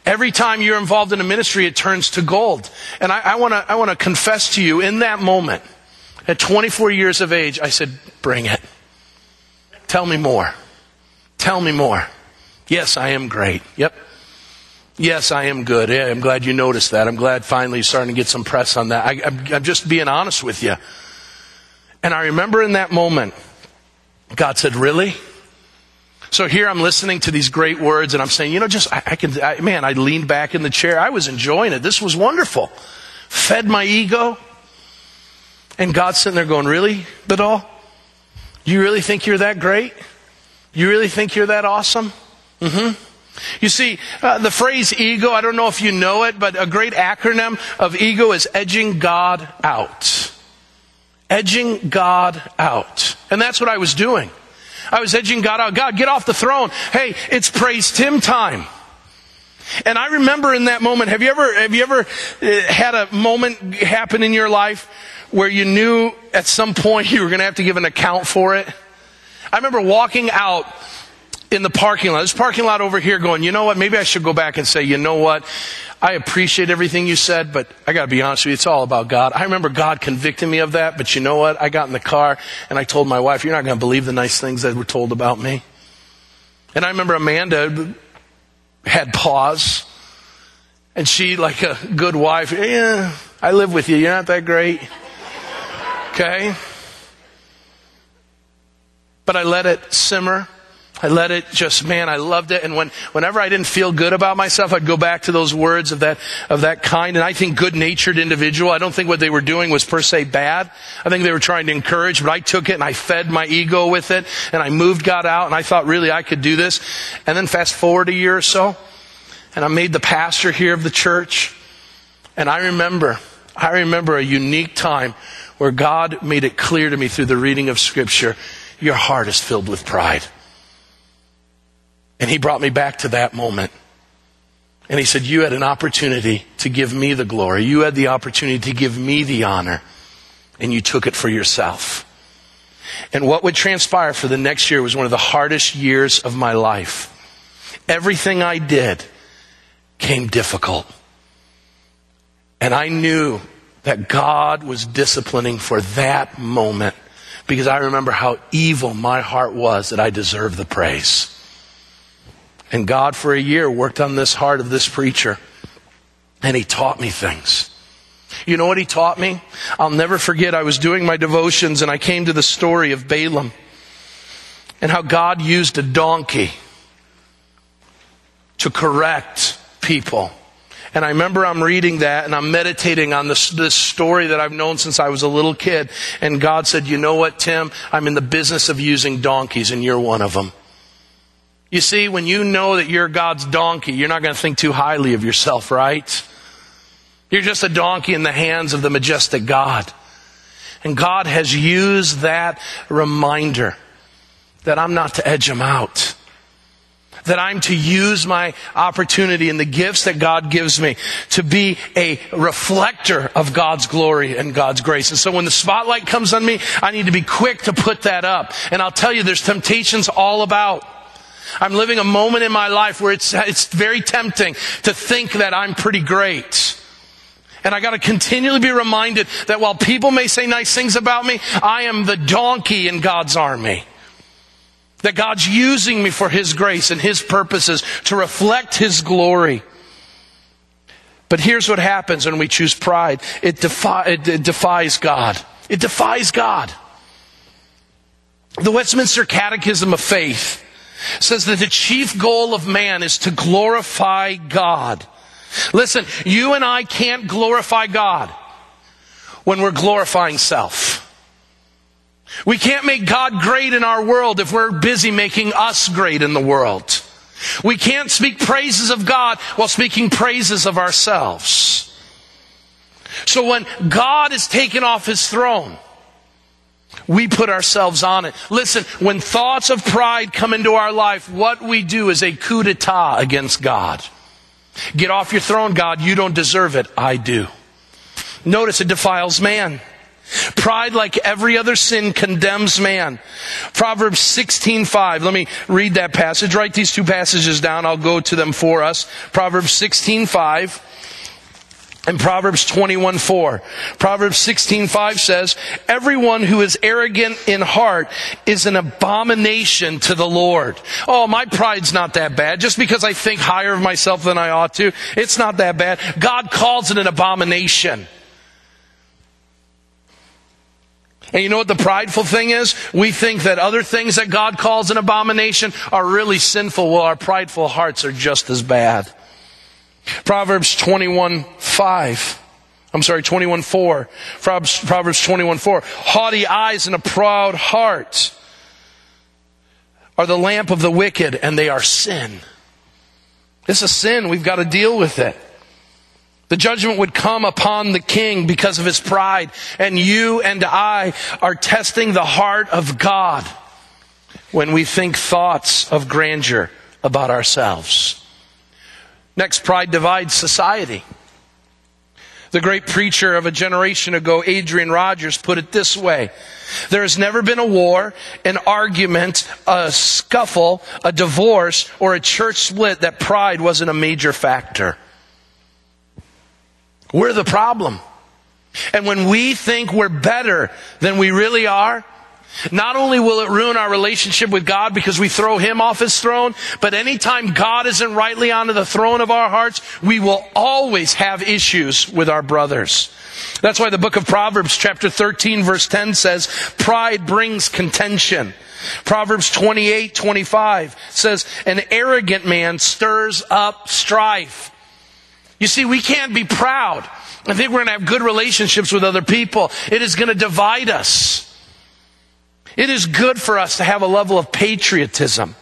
Every time you're involved in a ministry, it turns to gold." And I want to confess to you, in that moment, at 24 years of age, I said, "Bring it. Tell me more. Tell me more. Yes, I am great. Yep. Yes, I am good. Yeah, I'm glad you noticed that. I'm glad finally you're starting to get some press on that. I'm just being honest with you." And I remember in that moment, God said, "Really?" So here I'm listening to these great words, and I'm saying, you know, just, I leaned back in the chair. I was enjoying it. This was wonderful. Fed my ego. And God's sitting there going, "Really, Badal? You really think you're that great? You really think you're that awesome?" You see, the phrase ego, I don't know if you know it, but a great acronym of ego is edging God out. Edging God out. And that's what I was doing. I was edging God out. "God, get off the throne. Hey, it's praise Tim time. And I remember in that moment, have you ever had a moment happen in your life where you knew at some point you were going to have to give an account for it? I remember walking out in the parking lot, this parking lot over here, going, you know what, maybe I should go back and say, you know what, I appreciate everything you said, but I got to be honest with you, it's all about God. I remember God convicting me of that, but you know what, I got in the car and I told my wife, you're not going to believe the nice things that were told about me. And I remember Amanda had pause, and she, like a good wife, yeah, I live with you, you're not that great. Okay? But I let it simmer. I let it just, man, I loved it. And whenever I didn't feel good about myself, I'd go back to those words of that kind. And I think good-natured individual. I don't think what they were doing was per se bad. I think they were trying to encourage, but I took it and I fed my ego with it. And I moved God out and I thought, really, I could do this. And then fast forward a year or so, and I made the pastor here of the church. And I remember a unique time where God made it clear to me through the reading of Scripture, your heart is filled with pride. And he brought me back to that moment. And he said, you had an opportunity to give me the glory. You had the opportunity to give me the honor. And you took it for yourself. And what would transpire for the next year was one of the hardest years of my life. Everything I did came difficult. And I knew that God was disciplining for that moment. Because I remember how evil my heart was that I deserved the praise. And God, for a year, worked on this heart of this preacher. And he taught me things. You know what he taught me? I'll never forget, I was doing my devotions and I came to the story of Balaam. And how God used a donkey to correct people. And I remember I'm reading that and I'm meditating on this story that I've known since I was a little kid. And God said, you know what, Tim? I'm in the business of using donkeys and you're one of them. You see, when you know that you're God's donkey, you're not going to think too highly of yourself, right? You're just a donkey in the hands of the majestic God. And God has used that reminder that I'm not to edge him out. That I'm to use my opportunity and the gifts that God gives me to be a reflector of God's glory and God's grace. And so when the spotlight comes on me, I need to be quick to put that up. And I'll tell you, there's temptations all about. I'm living a moment in my life where it's very tempting to think that I'm pretty great. And I got to continually be reminded that while people may say nice things about me, I am the donkey in God's army. That God's using me for his grace and his purposes to reflect his glory. But here's what happens when we choose pride. It defies God. It defies God. The Westminster Catechism of Faith says that the chief goal of man is to glorify God. Listen, you and I can't glorify God when we're glorifying self. We can't make God great in our world if we're busy making us great in the world. We can't speak praises of God while speaking praises of ourselves. So when God is taken off his throne, we put ourselves on it. Listen, when thoughts of pride come into our life, what we do is a coup d'etat against God. Get off your throne, God. You don't deserve it. I do. Notice it defiles man. Pride, like every other sin, condemns man. Proverbs 16:5. Let me read that passage. Write these two passages down. I'll go to them for us. Proverbs 16:5. And Proverbs 21:4. Proverbs 16:5 says, everyone who is arrogant in heart is an abomination to the Lord. Oh, my pride's not that bad. Just because I think higher of myself than I ought to, it's not that bad. God calls it an abomination. And you know what the prideful thing is? We think that other things that God calls an abomination are really sinful. Well, our prideful hearts are just as bad. Proverbs 21:5. I'm sorry, 21:4. Proverbs 21:4. Haughty eyes and a proud heart are the lamp of the wicked, and they are sin. It's a sin. We've got to deal with it. The judgment would come upon the king because of his pride. And you and I are testing the heart of God when we think thoughts of grandeur about ourselves. Next, pride divides society. The great preacher of a generation ago, Adrian Rogers, put it this way. There has never been a war, an argument, a scuffle, a divorce, or a church split that pride wasn't a major factor. We're the problem. And when we think we're better than we really are, not only will it ruin our relationship with God because we throw Him off His throne, but anytime God isn't rightly onto the throne of our hearts, we will always have issues with our brothers. That's why the book of Proverbs chapter 13 verse 10 says, pride brings contention. Proverbs 28:25 says, an arrogant man stirs up strife. You see, we can't be proud. I think we're going to have good relationships with other people. It is going to divide us. It is good for us to have a level of patriotism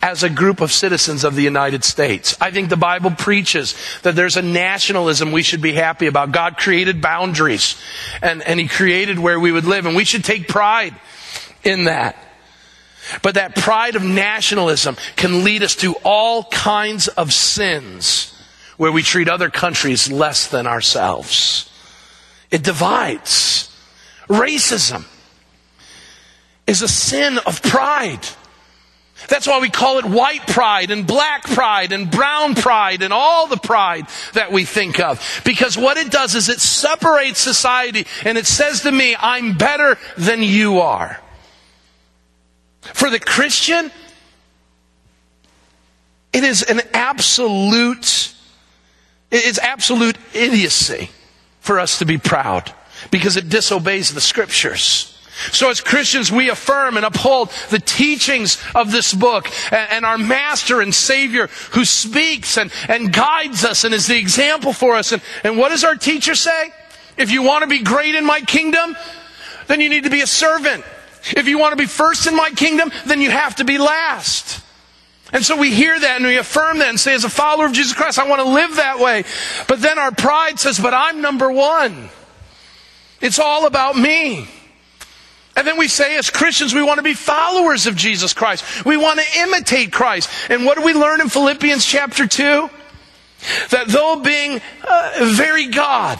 as a group of citizens of the United States. I think the Bible preaches that there's a nationalism we should be happy about. God created boundaries, and He created where we would live, and we should take pride in that. But that pride of nationalism can lead us to all kinds of sins where we treat other countries less than ourselves. It divides. Racism is a sin of pride. That's why we call it white pride and black pride and brown pride and all the pride that we think of. Because what it does is it separates society and it says to me, I'm better than you are. For the Christian, it is an absolute, it's absolute idiocy for us to be proud because it disobeys the Scriptures. So as Christians, we affirm and uphold the teachings of this book and our Master and Savior who speaks and guides us and is the example for us. And what does our teacher say? If you want to be great in my kingdom, then you need to be a servant. If you want to be first in my kingdom, then you have to be last. And so we hear that and we affirm that and say, as a follower of Jesus Christ, I want to live that way. But then our pride says, but I'm number one. It's all about me. And then we say, as Christians, we want to be followers of Jesus Christ. We want to imitate Christ. And what do we learn in Philippians chapter 2? That though being very God,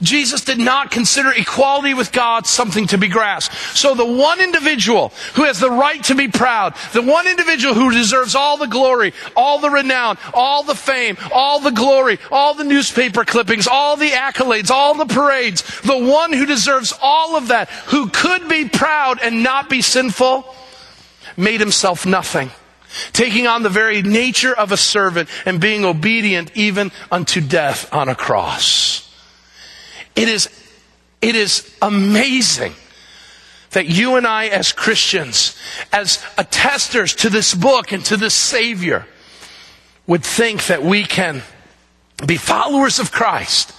Jesus did not consider equality with God something to be grasped. So the one individual who has the right to be proud, the one individual who deserves all the glory, all the renown, all the fame, all the glory, all the newspaper clippings, all the accolades, all the parades, the one who deserves all of that, who could be proud and not be sinful, made himself nothing, taking on the very nature of a servant and being obedient even unto death on a cross. It is amazing that you and I as Christians, as attesters to this book and to this Savior, would think that we can be followers of Christ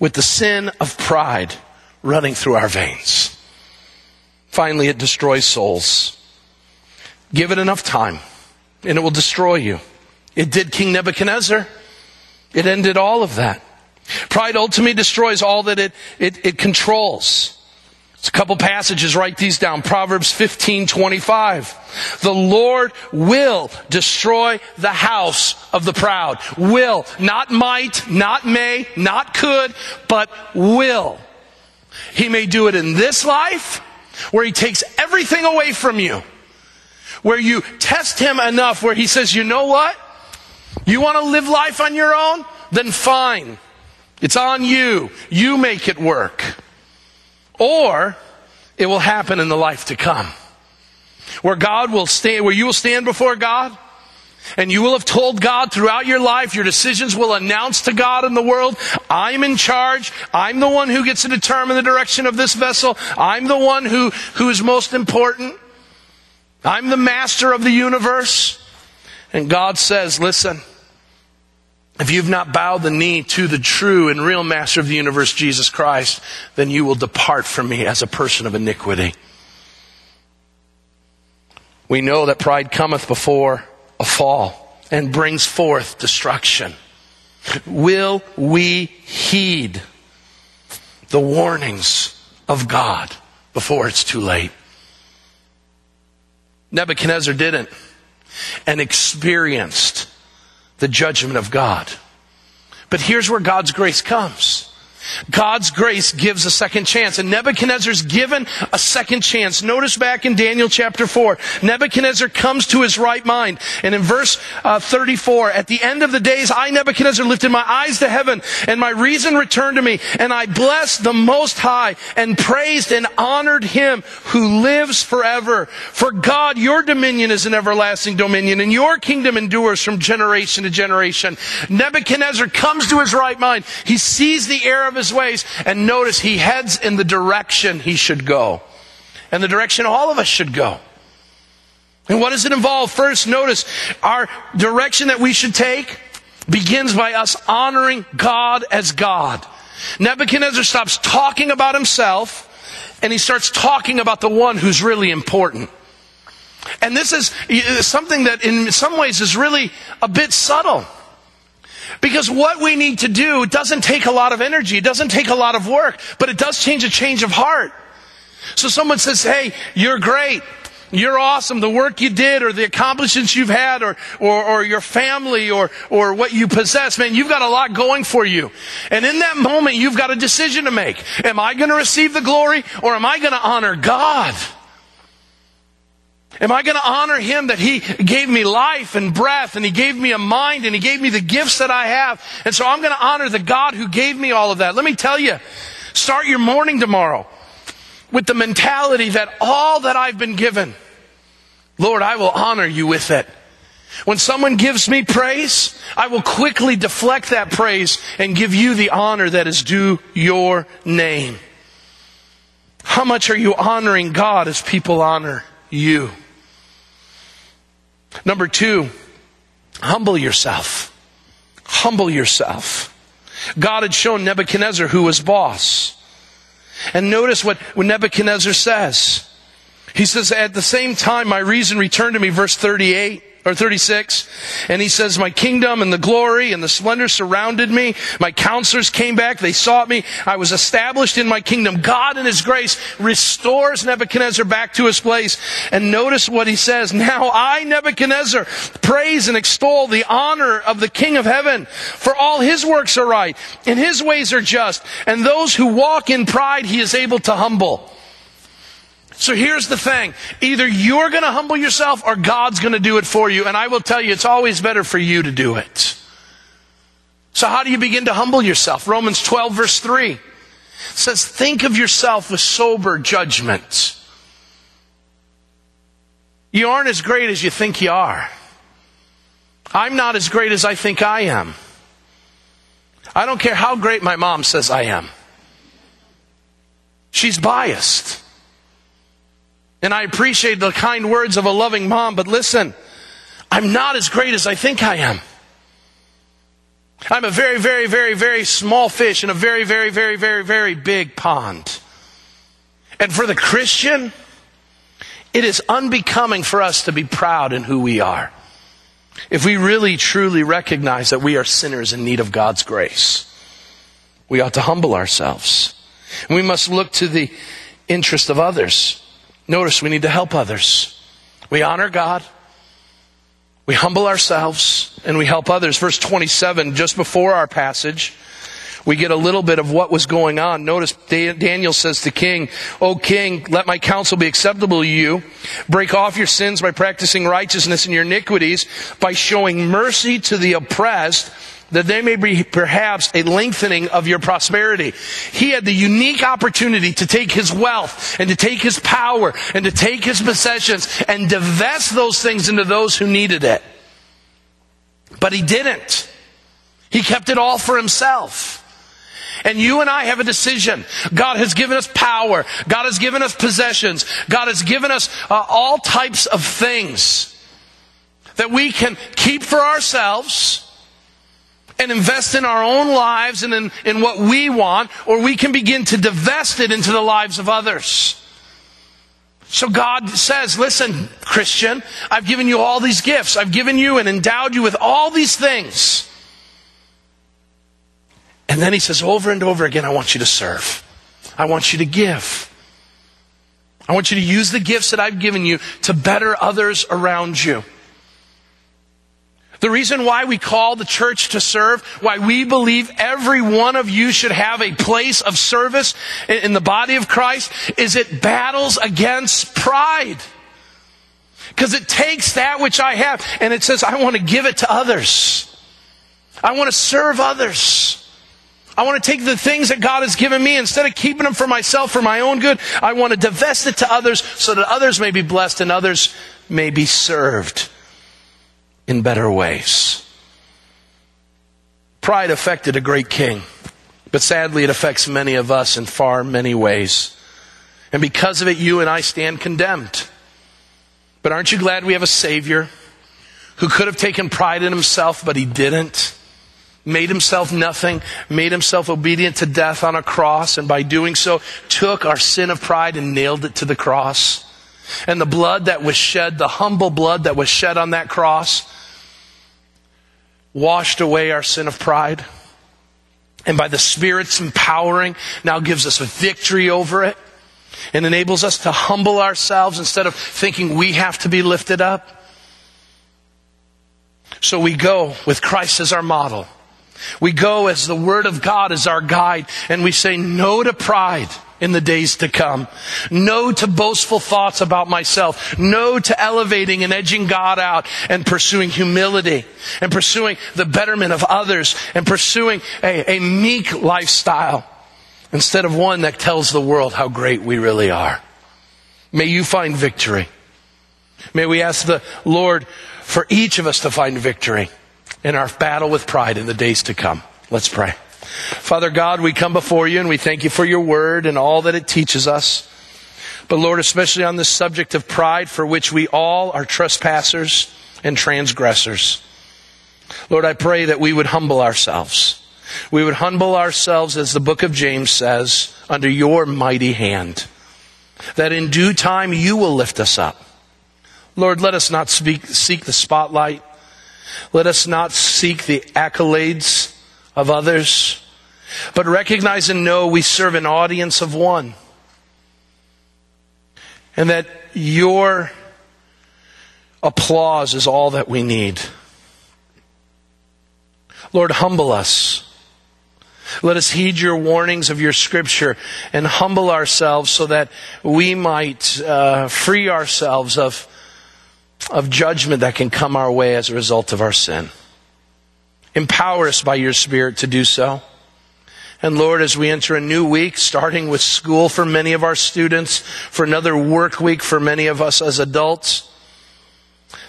with the sin of pride running through our veins. Finally, it destroys souls. Give it enough time, and it will destroy you. It did King Nebuchadnezzar. It ended all of that. Pride ultimately destroys all that it controls. It's a couple passages, write these down. Proverbs 15:25. The Lord will destroy the house of the proud. Will, not might, not may, not could, but will. He may do it in this life, where He takes everything away from you, where you test Him enough, where He says, you know what? You want to live life on your own? Then fine. It's on you. You make it work. Or it will happen in the life to come, where God will stand, where you will stand before God, and you will have told God throughout your life, your decisions will announce to God and the world, I'm in charge. I'm the one who gets to determine the direction of this vessel. I'm the one who is most important. I'm the master of the universe. And God says, listen, if you've not bowed the knee to the true and real master of the universe, Jesus Christ, then you will depart from me as a person of iniquity. We know that pride cometh before a fall and brings forth destruction. Will we heed the warnings of God before it's too late? Nebuchadnezzar didn't, and experienced the judgment of God. But here's where God's grace comes. God's grace gives a second chance. And Nebuchadnezzar's given a second chance. Notice back in Daniel chapter 4, Nebuchadnezzar comes to his right mind. And in verse 34, at the end of the days, I, Nebuchadnezzar, lifted my eyes to heaven, and my reason returned to me. And I blessed the Most High, and praised and honored Him who lives forever. For God, your dominion is an everlasting dominion, and your kingdom endures from generation to generation. Nebuchadnezzar comes to his right mind. He sees the error of his ways, and notice he heads in the direction he should go, and the direction all of us should go. And what does it involve? First, notice our direction that we should take begins by us honoring God as God. Nebuchadnezzar stops talking about himself, and he starts talking about the one who's really important. And this is something that in some ways is really a bit subtle. Because what we need to do doesn't take a lot of energy, it doesn't take a lot of work, but it does change a change of heart. So someone says, hey, you're great, you're awesome, the work you did or the accomplishments you've had or your family or what you possess, man, you've got a lot going for you. And in that moment, you've got a decision to make. Am I going to receive the glory or am I going to honor God? Am I going to honor Him that He gave me life and breath and He gave me a mind and He gave me the gifts that I have? And so I'm going to honor the God who gave me all of that. Let me tell you, start your morning tomorrow with the mentality that all that I've been given, Lord, I will honor you with it. When someone gives me praise, I will quickly deflect that praise and give you the honor that is due your name. How much are you honoring God as people honor you? Number two, humble yourself. Humble yourself. God had shown Nebuchadnezzar who was boss. And notice what Nebuchadnezzar says. He says, at the same time, my reason returned to me, verse 38 or 36. And he says, my kingdom and the glory and the splendor surrounded me. My counselors came back. They sought me. I was established in my kingdom. God in His grace restores Nebuchadnezzar back to his place. And notice what he says. Now I, Nebuchadnezzar, praise and extol the honor of the King of heaven. For all His works are right and His ways are just. And those who walk in pride, He is able to humble. So here's the thing. Either you're going to humble yourself or God's going to do it for you. And I will tell you, it's always better for you to do it. So how do you begin to humble yourself? Romans 12 verse 3 says, think of yourself with sober judgment. You aren't as great as you think you are. I'm not as great as I think I am. I don't care how great my mom says I am. She's biased. And I appreciate the kind words of a loving mom, but listen, I'm not as great as I think I am. I'm a very, very, very, very small fish in a very, very, very, very, very big pond. And for the Christian, it is unbecoming for us to be proud in who we are, if we really, truly recognize that we are sinners in need of God's grace. We ought to humble ourselves. We must look to the interest of others. Notice we need to help others. We honor God, we humble ourselves, and we help others. Verse 27, just before our passage, we get a little bit of what was going on. Notice Daniel says to King, O King, let my counsel be acceptable to you. Break off your sins by practicing righteousness and your iniquities, by showing mercy to the oppressed, that they may be perhaps a lengthening of your prosperity. He had the unique opportunity to take his wealth and to take his power and to take his possessions and divest those things into those who needed it. But he didn't. He kept it all for himself. And you and I have a decision. God has given us power. God has given us possessions. God has given us all types of things that we can keep for ourselves and invest in our own lives and in what we want, or we can begin to divest it into the lives of others. So God says, listen, Christian, I've given you all these gifts. I've given you and endowed you with all these things. And then He says over and over again, I want you to serve. I want you to give. I want you to use the gifts that I've given you to better others around you. The reason why we call the church to serve, why we believe every one of you should have a place of service in the body of Christ, is it battles against pride. Because it takes that which I have and it says, I want to give it to others. I want to serve others. I want to take the things that God has given me, instead of keeping them for myself, for my own good, I want to divest it to others so that others may be blessed and others may be served in better ways. Pride affected a great king, but sadly it affects many of us in far many ways. And because of it, you and I stand condemned. But aren't you glad we have a Savior who could have taken pride in himself, but he didn't? Made himself nothing, made himself obedient to death on a cross, and by doing so, took our sin of pride and nailed it to the cross. And the blood that was shed, the humble blood that was shed on that cross, washed away our sin of pride. And by the Spirit's empowering, now gives us victory over it and enables us to humble ourselves instead of thinking we have to be lifted up. So we go with Christ as our model. We go as the Word of God is our guide, and we say no to pride in the days to come. No to boastful thoughts about myself. No to elevating and edging God out and pursuing humility and pursuing the betterment of others and pursuing a meek lifestyle instead of one that tells the world how great we really are. May you find victory. May we ask the Lord for each of us to find victory in our battle with pride in the days to come. Let's pray. Father God, we come before you and we thank you for your word and all that it teaches us. But Lord, especially on this subject of pride, for which we all are trespassers and transgressors. Lord, I pray that we would humble ourselves. We would humble ourselves, as the book of James says, under your mighty hand, that in due time you will lift us up. Lord, let us not seek the spotlight. Let us not seek the accolades of others, but recognize and know we serve an audience of one. And that your applause is all that we need. Lord, humble us. Let us heed your warnings of your scripture and humble ourselves so that we might free ourselves of judgment that can come our way as a result of our sin. Empower us by your Spirit to do so. And Lord, as we enter a new week, starting with school for many of our students, for another work week for many of us as adults,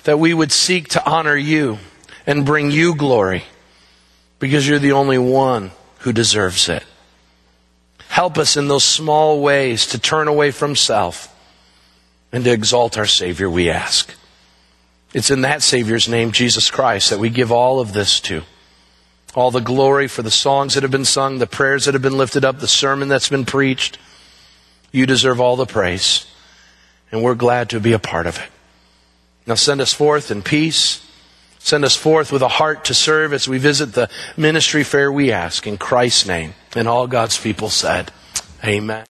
that we would seek to honor you and bring you glory, because you're the only one who deserves it. Help us in those small ways to turn away from self and to exalt our Savior, we ask. It's in that Savior's name, Jesus Christ, that we give all of this to. All the glory for the songs that have been sung, the prayers that have been lifted up, the sermon that's been preached. You deserve all the praise, and we're glad to be a part of it. Now send us forth in peace. Send us forth with a heart to serve as we visit the ministry fair, we ask. In Christ's name, and all God's people said, amen.